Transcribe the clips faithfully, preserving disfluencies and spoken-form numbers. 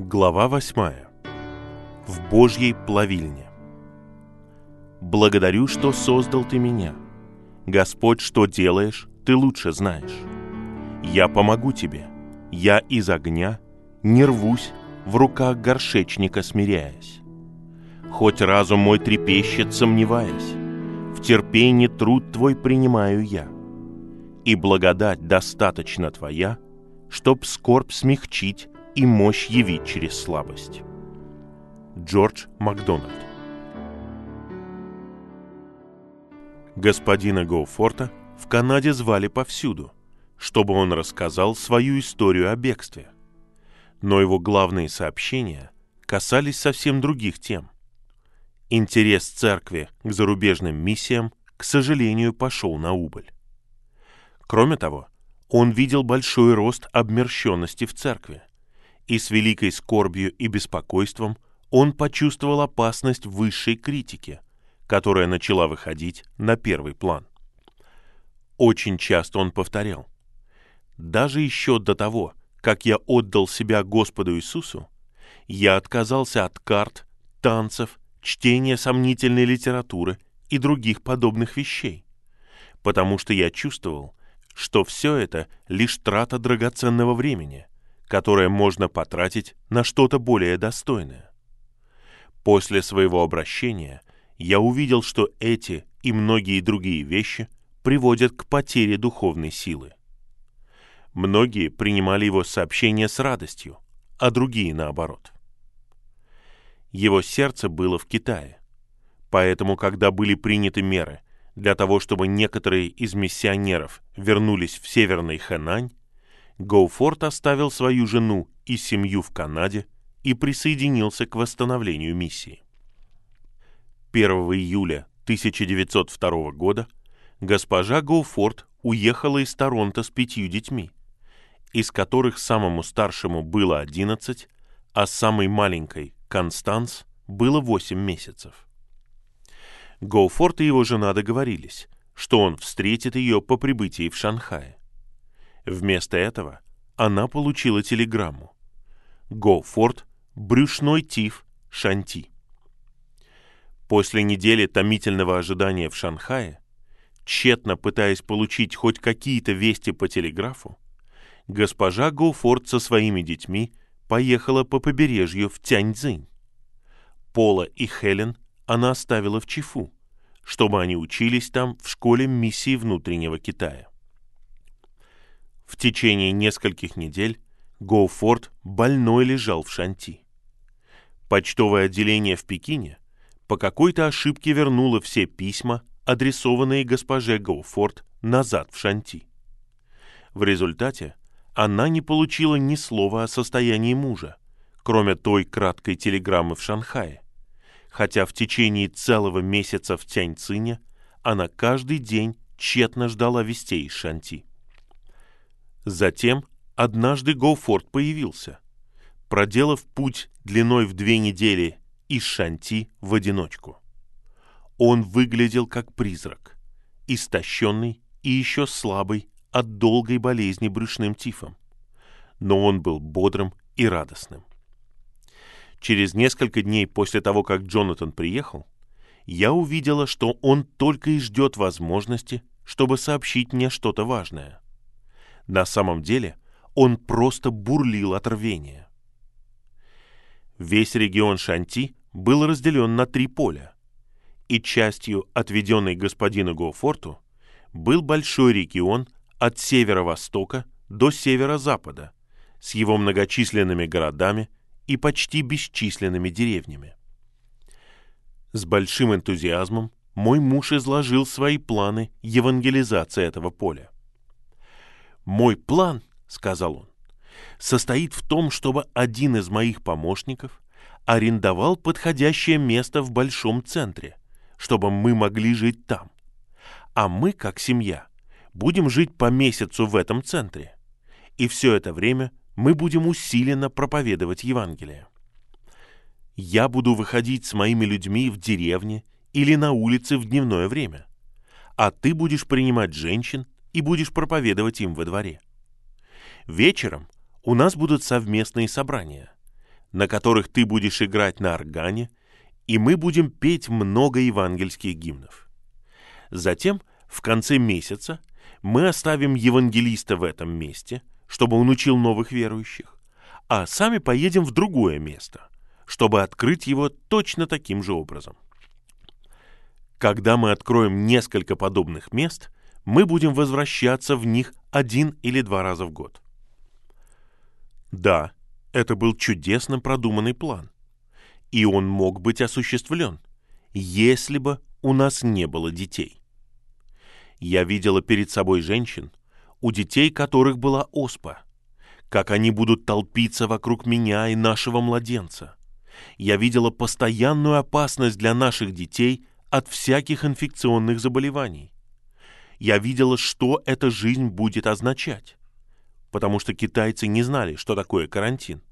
Глава восьмая. В Божьей плавильне. «Благодарю, что создал ты меня. Господь, что делаешь, ты лучше знаешь. Я помогу тебе. Я из огня не рвусь, в руках горшечника смиряясь. Хоть разум мой трепещет, сомневаясь, в терпении труд твой принимаю я. И благодать достаточно твоя, чтоб скорбь смягчить и мощь явить через слабость». Джордж Макдональд. Господина Гоуфорта в Канаде звали повсюду, чтобы он рассказал свою историю о бегстве. Но его главные сообщения касались совсем других тем. Интерес церкви к зарубежным миссиям, к сожалению, пошел на убыль. Кроме того, он видел большой рост обмерщенности в церкви, и с великой скорбью и беспокойством он почувствовал опасность высшей критики, которая начала выходить на первый план. Очень часто он повторял: «Даже еще до того, как я отдал себя Господу Иисусу, я отказался от карт, танцев, чтения сомнительной литературы и других подобных вещей, потому что я чувствовал, что все это лишь трата драгоценного времени, которое можно потратить на что-то более достойное. После своего обращения я увидел, что эти и многие другие вещи приводят к потере духовной силы». Многие принимали его сообщение с радостью, а другие наоборот. Его сердце было в Китае, поэтому, когда были приняты меры для того, чтобы некоторые из миссионеров вернулись в Северный Хэнань, Гоуфорт оставил свою жену и семью в Канаде и присоединился к восстановлению миссии. первого июля тысяча девятьсот второго года госпожа Гоуфорт уехала из Торонто с пятью детьми, из которых самому старшему было одиннадцать, а самой маленькой, Констанс, было восемь месяцев. Гоуфорт и его жена договорились, что он встретит ее по прибытии в Шанхае. Вместо этого она получила телеграмму: «Гоуфорт, брюшной тиф, Шанти». После недели томительного ожидания в Шанхае, тщетно пытаясь получить хоть какие-то вести по телеграфу, госпожа Гоуфорт со своими детьми поехала по побережью в Тяньцзинь. Пола и Хелен она оставила в Чифу, чтобы они учились там в школе миссии внутреннего Китая. В течение нескольких недель Гоуфорт больной лежал в Шанти. Почтовое отделение в Пекине по какой-то ошибке вернуло все письма, адресованные госпоже Гоуфорт, назад в Шанти. В результате она не получила ни слова о состоянии мужа, кроме той краткой телеграммы в Шанхае, хотя в течение целого месяца в Тяньцзине она каждый день тщетно ждала вестей из Шанти. Затем однажды Гоуфорт появился, проделав путь длиной в две недели из Шанти в одиночку. Он выглядел как призрак, истощенный и еще слабый от долгой болезни брюшным тифом, но он был бодрым и радостным. Через несколько дней после того, как Джонатан приехал, я увидела, что он только и ждет возможности, чтобы сообщить мне что-то важное. На самом деле он просто бурлил от рвения. Весь регион Шанти был разделен на три поля, и частью, отведенной господину Гоуфорту, был большой регион от северо-востока до северо-запада, с его многочисленными городами и почти бесчисленными деревнями. С большим энтузиазмом мой муж изложил свои планы евангелизации этого поля. «Мой план, — сказал он, — состоит в том, чтобы один из моих помощников арендовал подходящее место в большом центре, чтобы мы могли жить там. А мы, как семья, будем жить по месяцу в этом центре. И все это время мы будем усиленно проповедовать Евангелие. Я буду выходить с моими людьми в деревне или на улице в дневное время, а ты будешь принимать женщин и будешь проповедовать им во дворе. Вечером у нас будут совместные собрания. на которых ты будешь играть на органе, и мы будем петь много евангельских гимнов. Затем, в конце месяца, мы оставим евангелиста в этом месте, чтобы он учил новых верующих, а сами поедем в другое место, чтобы открыть его точно таким же образом. Когда мы откроем несколько подобных мест, мы будем возвращаться в них один или два раза в год. Да, это был чудесно продуманный план, и он мог быть осуществлен, если бы у нас не было детей. Я видела перед собой женщин, у детей которых была оспа, как они будут толпиться вокруг меня и нашего младенца. Я видела постоянную опасность для наших детей от всяких инфекционных заболеваний. Я видела, что эта жизнь будет означать, потому что китайцы не знали, что такое карантин.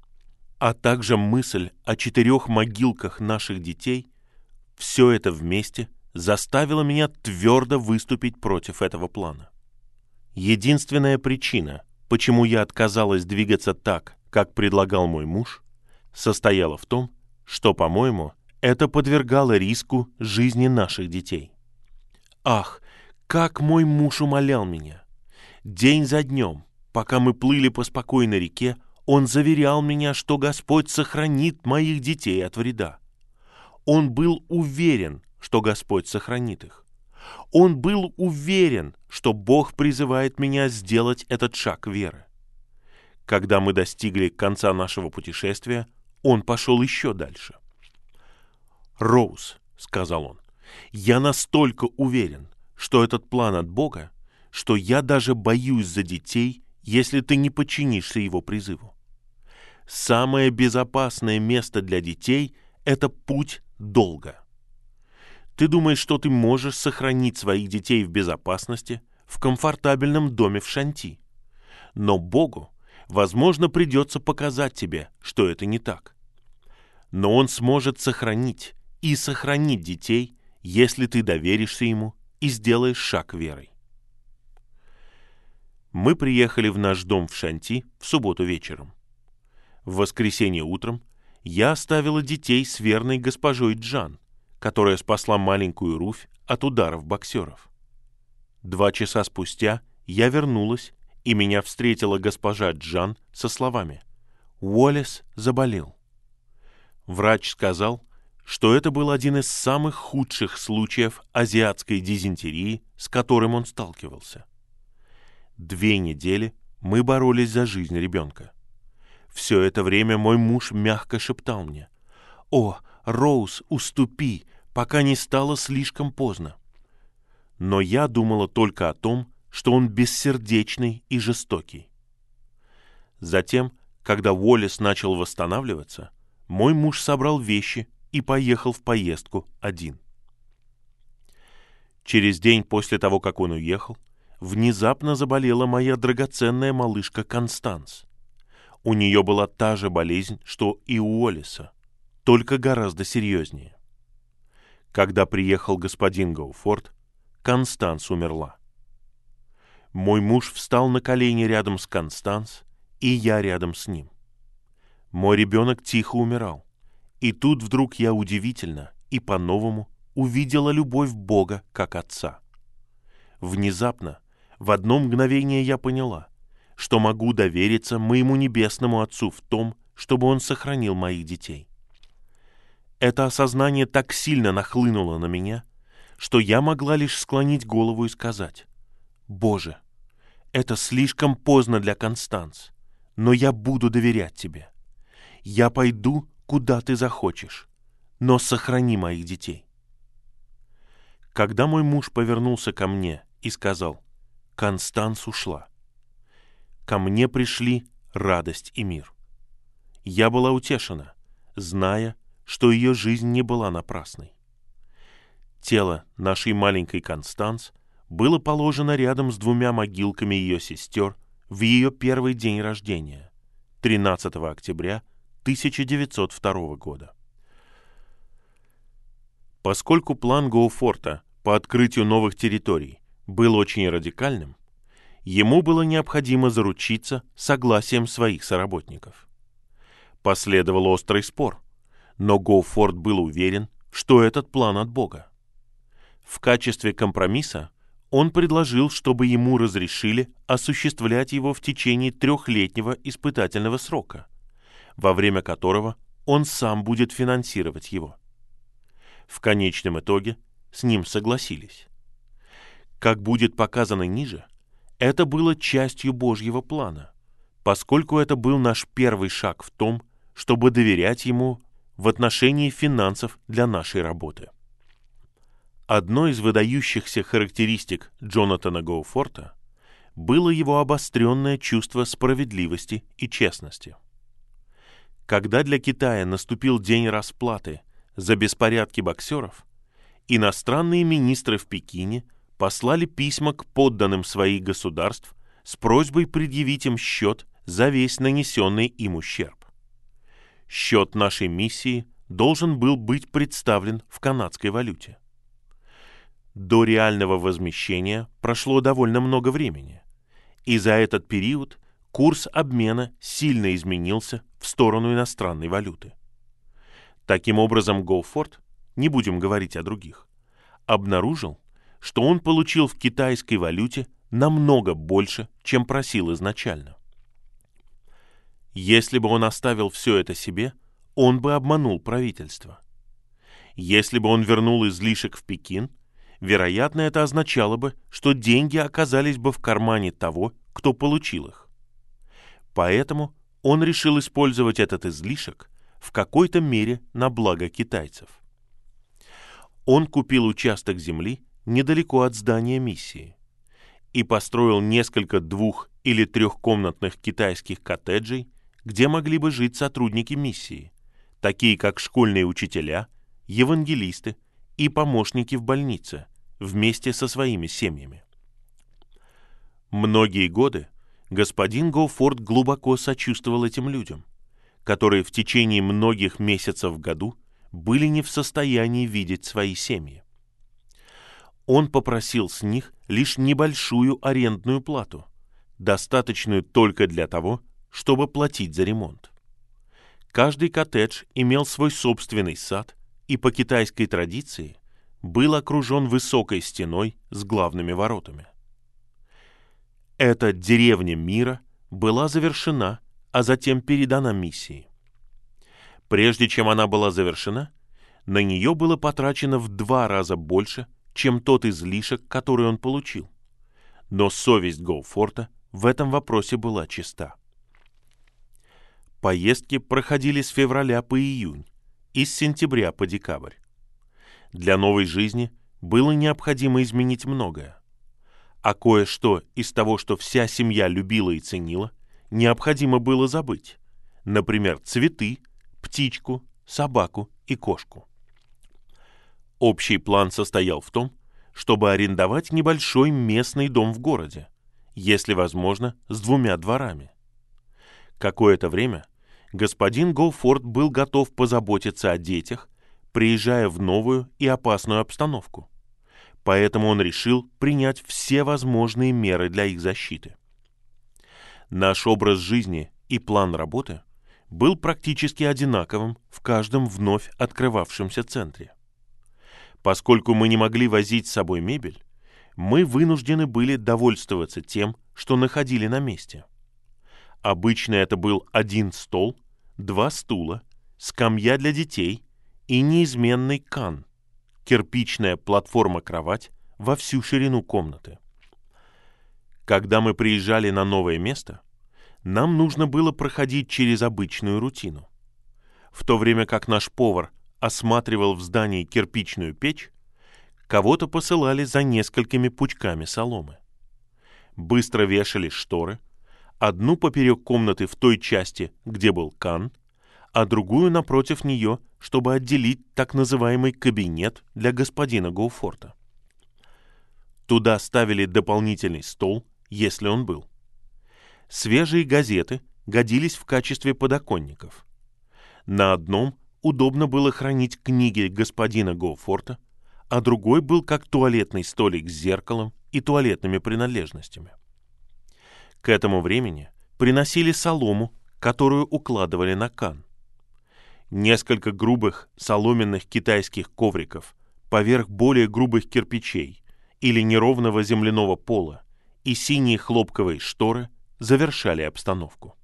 А также мысль о четырех могилках наших детей, все это вместе заставило меня твердо выступить против этого плана. Единственная причина, почему я отказалась двигаться так, как предлагал мой муж, состояла в том, что, по-моему, это подвергало риску жизни наших детей. Ах, как мой муж умолял меня! День за днем, пока мы плыли по спокойной реке, он заверял меня, что Господь сохранит моих детей от вреда. Он был уверен, что Господь сохранит их. Он был уверен, что Бог призывает меня сделать этот шаг веры. Когда мы достигли конца нашего путешествия, он пошел еще дальше. «Роуз», — сказал он, — «я настолько уверен, что этот план от Бога, что я даже боюсь за детей, если ты не подчинишься его призыву. Самое безопасное место для детей — это путь долга. Ты думаешь, что ты можешь сохранить своих детей в безопасности в комфортабельном доме в Шанти. Но Богу, возможно, придется показать тебе, что это не так. Но Он сможет сохранить и сохранить детей, если ты доверишься Ему и сделаешь шаг верой». Мы приехали в наш дом в Шанти в субботу вечером. В воскресенье утром я оставила детей с верной госпожой Джан, которая спасла маленькую Руфь от ударов боксеров. Два часа спустя я вернулась, и меня встретила госпожа Джан со словами: «Уоллес заболел». Врач сказал, что это был один из самых худших случаев азиатской дизентерии, с которым он сталкивался. Две недели мы боролись за жизнь ребенка. Все это время мой муж мягко шептал мне: «О, Роуз, уступи, пока не стало слишком поздно». Но я думала только о том, что он бессердечный и жестокий. Затем, когда Уоллес начал восстанавливаться, мой муж собрал вещи и поехал в поездку один. Через день после того, как он уехал, внезапно заболела моя драгоценная малышка Констанс. У нее была та же болезнь, что и у Уоллеса, только гораздо серьезнее. Когда приехал господин Гоуфорт, Констанс умерла. Мой муж встал на колени рядом с Констанс, и я рядом с ним. Мой ребенок тихо умирал, и тут вдруг я удивительно и по-новому увидела любовь Бога как Отца. Внезапно, в одно мгновение я поняла, что могу довериться моему небесному Отцу в том, чтобы Он сохранил моих детей. Это осознание так сильно нахлынуло на меня, что я могла лишь склонить голову и сказать: «Боже, это слишком поздно для Констанс, но я буду доверять Тебе. Я пойду, куда Ты захочешь, но сохрани моих детей». Когда мой муж повернулся ко мне и сказал: «Констанс ушла», ко мне пришли радость и мир. Я была утешена, зная, что ее жизнь не была напрасной. Тело нашей маленькой Констанс было положено рядом с двумя могилками ее сестер в ее первый день рождения, тринадцатого октября тысяча девятьсот второго года. Поскольку план Гоуфорта по открытию новых территорий был очень радикальным, ему было необходимо заручиться согласием своих соработников. Последовал острый спор, но Гоуфорт был уверен, что этот план от Бога. В качестве компромисса он предложил, чтобы ему разрешили осуществлять его в течение трехлетнего испытательного срока, во время которого он сам будет финансировать его. В конечном итоге с ним согласились. Как будет показано ниже, это было частью Божьего плана, поскольку это был наш первый шаг в том, чтобы доверять ему в отношении финансов для нашей работы. Одной из выдающихся характеристик Джонатана Гоуфорта было его обостренное чувство справедливости и честности. Когда для Китая наступил день расплаты за беспорядки боксеров, иностранные министры в Пекине послали письма к подданным своих государств с просьбой предъявить им счет за весь нанесенный им ущерб. Счет нашей миссии должен был быть представлен в канадской валюте. До реального возмещения прошло довольно много времени, и за этот период курс обмена сильно изменился в сторону иностранной валюты. Таким образом, Гоуфорт, не будем говорить о других, обнаружил, что он получил в китайской валюте намного больше, чем просил изначально. Если бы он оставил все это себе, он бы обманул правительство. Если бы он вернул излишек в Пекин, вероятно, это означало бы, что деньги оказались бы в кармане того, кто получил их. Поэтому он решил использовать этот излишек в какой-то мере на благо китайцев. Он купил участок земли недалеко от здания миссии и построил несколько двух- или трехкомнатных китайских коттеджей, где могли бы жить сотрудники миссии, такие как школьные учителя, евангелисты и помощники в больнице вместе со своими семьями. Многие годы господин Гоуфорт глубоко сочувствовал этим людям, которые в течение многих месяцев в году были не в состоянии видеть свои семьи. Он попросил с них лишь небольшую арендную плату, достаточную только для того, чтобы платить за ремонт. Каждый коттедж имел свой собственный сад, и по китайской традиции был окружен высокой стеной с главными воротами. Эта деревня мира была завершена, а затем передана миссии. Прежде чем она была завершена, на нее было потрачено в два раза больше, чем тот излишек, который он получил. Но совесть Гоуфорта в этом вопросе была чиста. Поездки проходили с февраля по июнь, и с сентября по декабрь. Для новой жизни было необходимо изменить многое, а кое-что из того, что вся семья любила и ценила, необходимо было забыть, например, цветы, птичку, собаку и кошку. Общий план состоял в том, чтобы арендовать небольшой местный дом в городе, если возможно, с двумя дворами. Какое-то время господин Гоуфорт был готов позаботиться о детях, приезжая в новую и опасную обстановку. Поэтому он решил принять все возможные меры для их защиты. Наш образ жизни и план работы был практически одинаковым в каждом вновь открывавшемся центре. Поскольку мы не могли возить с собой мебель, мы вынуждены были довольствоваться тем, что находили на месте. Обычно это был один стол, два стула, скамья для детей и неизменный кан, кирпичная платформа-кровать во всю ширину комнаты. Когда мы приезжали на новое место, нам нужно было проходить через обычную рутину. В то время как наш повар осматривал в здании кирпичную печь, кого-то посылали за несколькими пучками соломы. Быстро вешали шторы, одну поперек комнаты в той части, где был кан, а другую напротив нее, чтобы отделить так называемый кабинет для господина Гоуфорта. Туда ставили дополнительный стол, если он был. Свежие газеты годились в качестве подоконников. На одном удобно было хранить книги господина Гоуфорта, а другой был как туалетный столик с зеркалом и туалетными принадлежностями. К этому времени приносили солому, которую укладывали на кан. несколько грубых соломенных китайских ковриков поверх более грубых кирпичей или неровного земляного пола и синие хлопковые шторы завершали обстановку.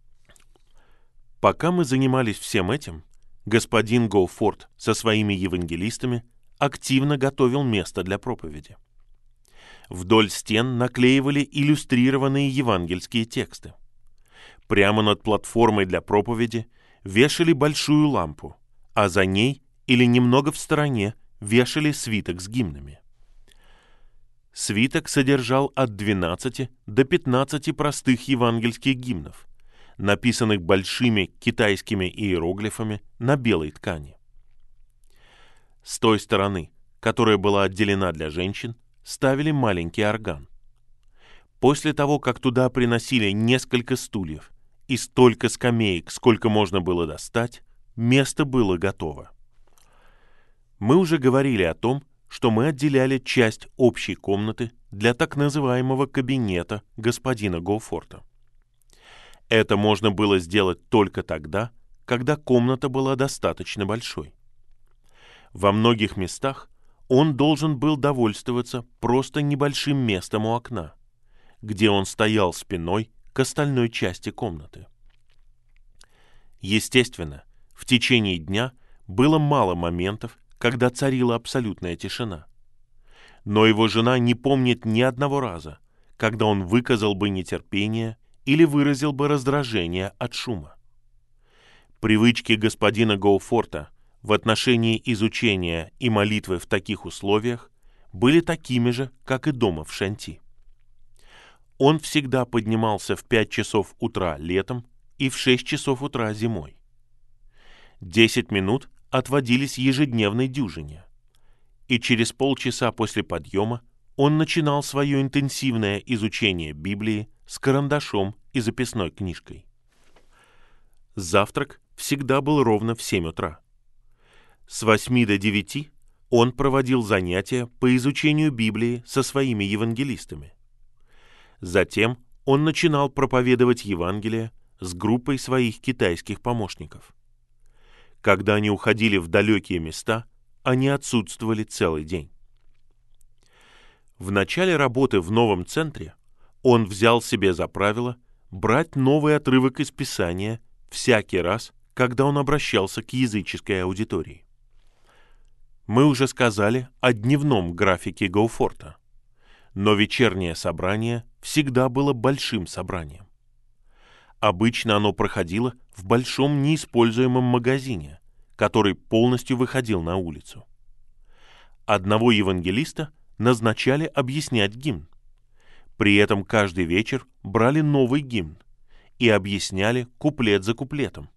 Пока мы занимались всем этим, господин Гоуфорт со своими евангелистами активно готовил место для проповеди. Вдоль стен наклеивали иллюстрированные евангельские тексты. Прямо над платформой для проповеди вешали большую лампу, а за ней или немного в стороне вешали свиток с гимнами. Свиток содержал от двенадцати до пятнадцати простых евангельских гимнов, написанных большими китайскими иероглифами на белой ткани. С той стороны, которая была отделена для женщин, ставили маленький орган. После того, как туда приносили несколько стульев и столько скамеек, сколько можно было достать, место было готово. Мы уже говорили о том, что мы отделяли часть общей комнаты для так называемого кабинета господина Гоуфорта. Это можно было сделать только тогда, когда комната была достаточно большой. Во многих местах он должен был довольствоваться просто небольшим местом у окна, где он стоял спиной к остальной части комнаты. Естественно, в течение дня было мало моментов, когда царила абсолютная тишина. Но его жена не помнит ни одного раза, когда он выказал бы нетерпение или выразил бы раздражение от шума. Привычки господина Гоуфорта в отношении изучения и молитвы в таких условиях были такими же, как и дома в Шанти. Он всегда поднимался в пять часов утра летом и в шесть часов утра зимой. Десять минут отводились ежедневной дюжине, и через полчаса после подъема он начинал свое интенсивное изучение Библии с карандашом и записной книжкой. Завтрак всегда был ровно в семь утра. С восьми до девяти он проводил занятия по изучению Библии со своими евангелистами. Затем он начинал проповедовать Евангелие с группой своих китайских помощников. Когда они уходили в далекие места, они отсутствовали целый день. В начале работы в новом центре он взял себе за правило брать новый отрывок из Писания всякий раз, когда он обращался к языческой аудитории. Мы уже сказали о дневном графике Гоуфорта, но вечернее собрание всегда было большим собранием. Обычно оно проходило в большом неиспользуемом магазине, который полностью выходил на улицу. Одного евангелиста назначали объяснять гимн. При этом каждый вечер брали новый гимн и объясняли куплет за куплетом.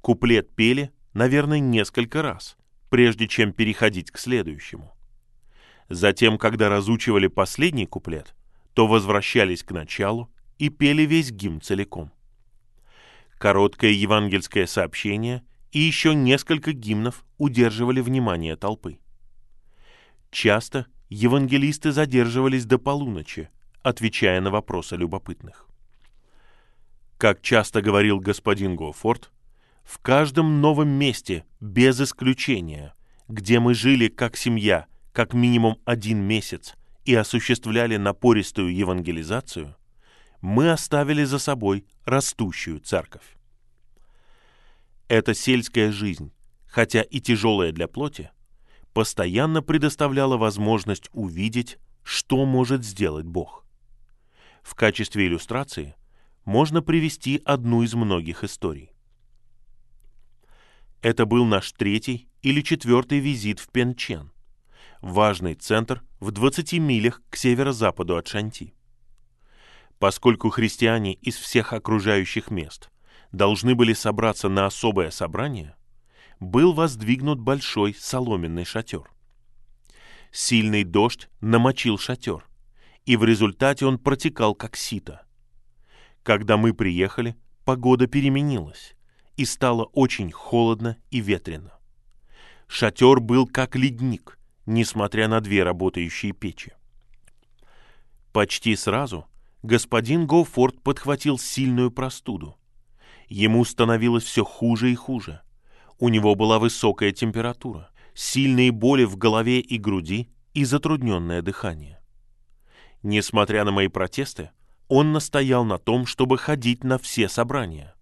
Куплет пели, наверное, несколько раз, прежде чем переходить к следующему. Затем, когда разучивали последний куплет, то возвращались к началу и пели весь гимн целиком. Короткое евангельское сообщение и еще несколько гимнов удерживали внимание толпы. Часто евангелисты задерживались до полуночи, отвечая на вопросы любопытных. Как часто говорил господин Гоуфорт, в каждом новом месте, без исключения, где мы жили как семья как минимум один месяц и осуществляли напористую евангелизацию, мы оставили за собой растущую церковь. Эта сельская жизнь, хотя и тяжелая для плоти, постоянно предоставляла возможность увидеть, что может сделать Бог. В качестве иллюстрации можно привести одну из многих историй. Это был наш третий или четвертый визит в Пенчен, важный центр в двадцати милях к северо-западу от Шанти. Поскольку христиане из всех окружающих мест должны были собраться на особое собрание, был воздвигнут большой соломенный шатер. Сильный дождь намочил шатер, и в результате он протекал как сито. Когда мы приехали, погода переменилась, и стало очень холодно и ветрено. Шатер был как ледник, несмотря на две работающие печи. Почти сразу господин Гоуфорт подхватил сильную простуду. Ему становилось все хуже и хуже. У него была высокая температура, сильные боли в голове и груди и затрудненное дыхание. Несмотря на мои протесты, он настоял на том, чтобы ходить на все собрания.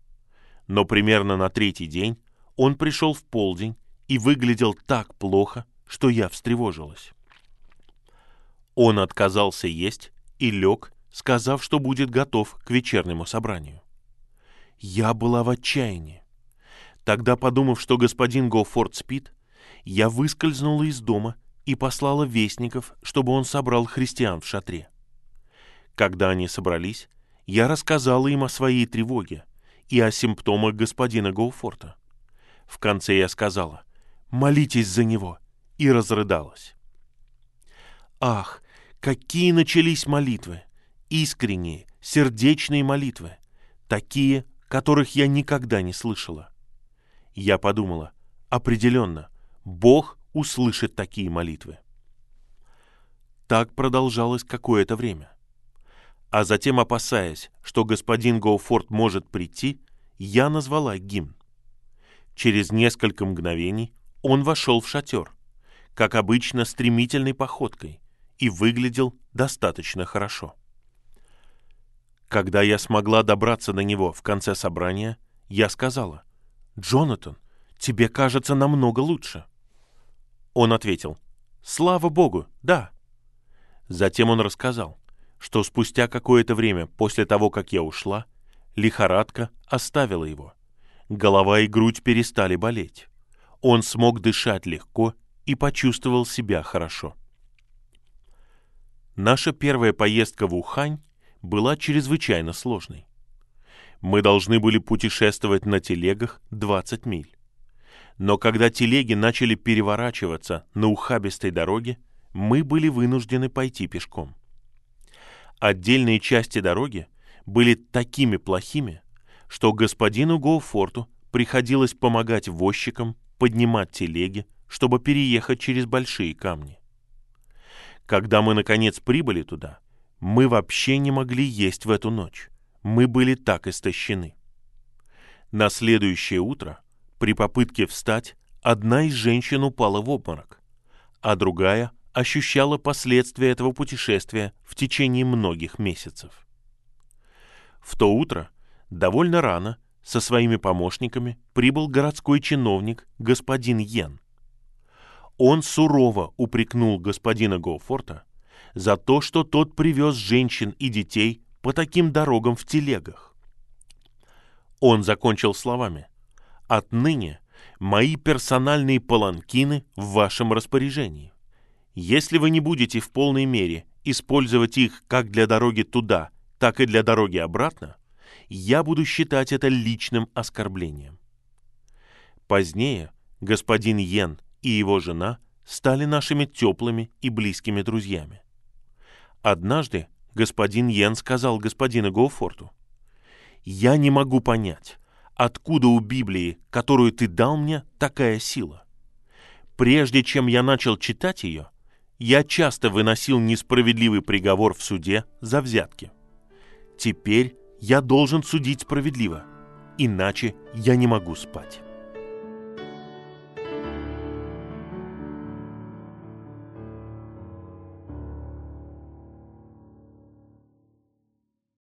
Но примерно на третий день он пришел в полдень и выглядел так плохо, что я встревожилась. Он отказался есть и лег, сказав, что будет готов к вечернему собранию. Я была в отчаянии. Тогда, подумав, что господин Гоуфорт спит, я выскользнула из дома и послала вестников, чтобы он собрал христиан в шатре. Когда они собрались, я рассказала им о своей тревоге и о симптомах господина Гоуфорта. В конце я сказала: «Молитесь за него», и разрыдалась. Ах, какие начались молитвы! Искренние, сердечные молитвы, такие, которых я никогда не слышала. Я подумала: определенно, Бог услышит такие молитвы. Так продолжалось какое-то время. А затем, опасаясь, что господин Гоуфорт может прийти, я назвала гимн. Через несколько мгновений он вошел в шатер, как обычно, стремительной походкой, и выглядел достаточно хорошо. Когда я смогла добраться до него в конце собрания, я сказала: «Джонатан, тебе кажется намного лучше». Он ответил: «Слава Богу, да». Затем он рассказал, что спустя какое-то время после того, как я ушла, лихорадка оставила его. Голова и грудь перестали болеть. Он смог дышать легко и почувствовал себя хорошо. Наша первая поездка в Ухань была чрезвычайно сложной. Мы должны были путешествовать на телегах двадцать миль. Но когда телеги начали переворачиваться на ухабистой дороге, мы были вынуждены пойти пешком. Отдельные части дороги были такими плохими, что господину Гоуфорту приходилось помогать возчикам поднимать телеги, чтобы переехать через большие камни. Когда мы, наконец, прибыли туда, мы вообще не могли есть в эту ночь. Мы были так истощены. На следующее утро, при попытке встать, одна из женщин упала в обморок, а другая ощущала последствия этого путешествия в течение многих месяцев. В то утро, довольно рано, со своими помощниками прибыл городской чиновник господин Ян. Он сурово упрекнул господина Гоуфорта за то, что тот привез женщин и детей по таким дорогам в телегах. Он закончил словами: «Отныне мои персональные паланкины в вашем распоряжении. Если вы не будете в полной мере использовать их как для дороги туда, так и для дороги обратно, я буду считать это личным оскорблением». Позднее господин Ян и его жена стали нашими теплыми и близкими друзьями. Однажды господин Ян сказал господину Гоуфорту: «Я не могу понять, откуда у Библии, которую ты дал мне, такая сила. Прежде чем я начал читать ее, я часто выносил несправедливый приговор в суде за взятки. Теперь я должен судить справедливо, иначе я не могу спать».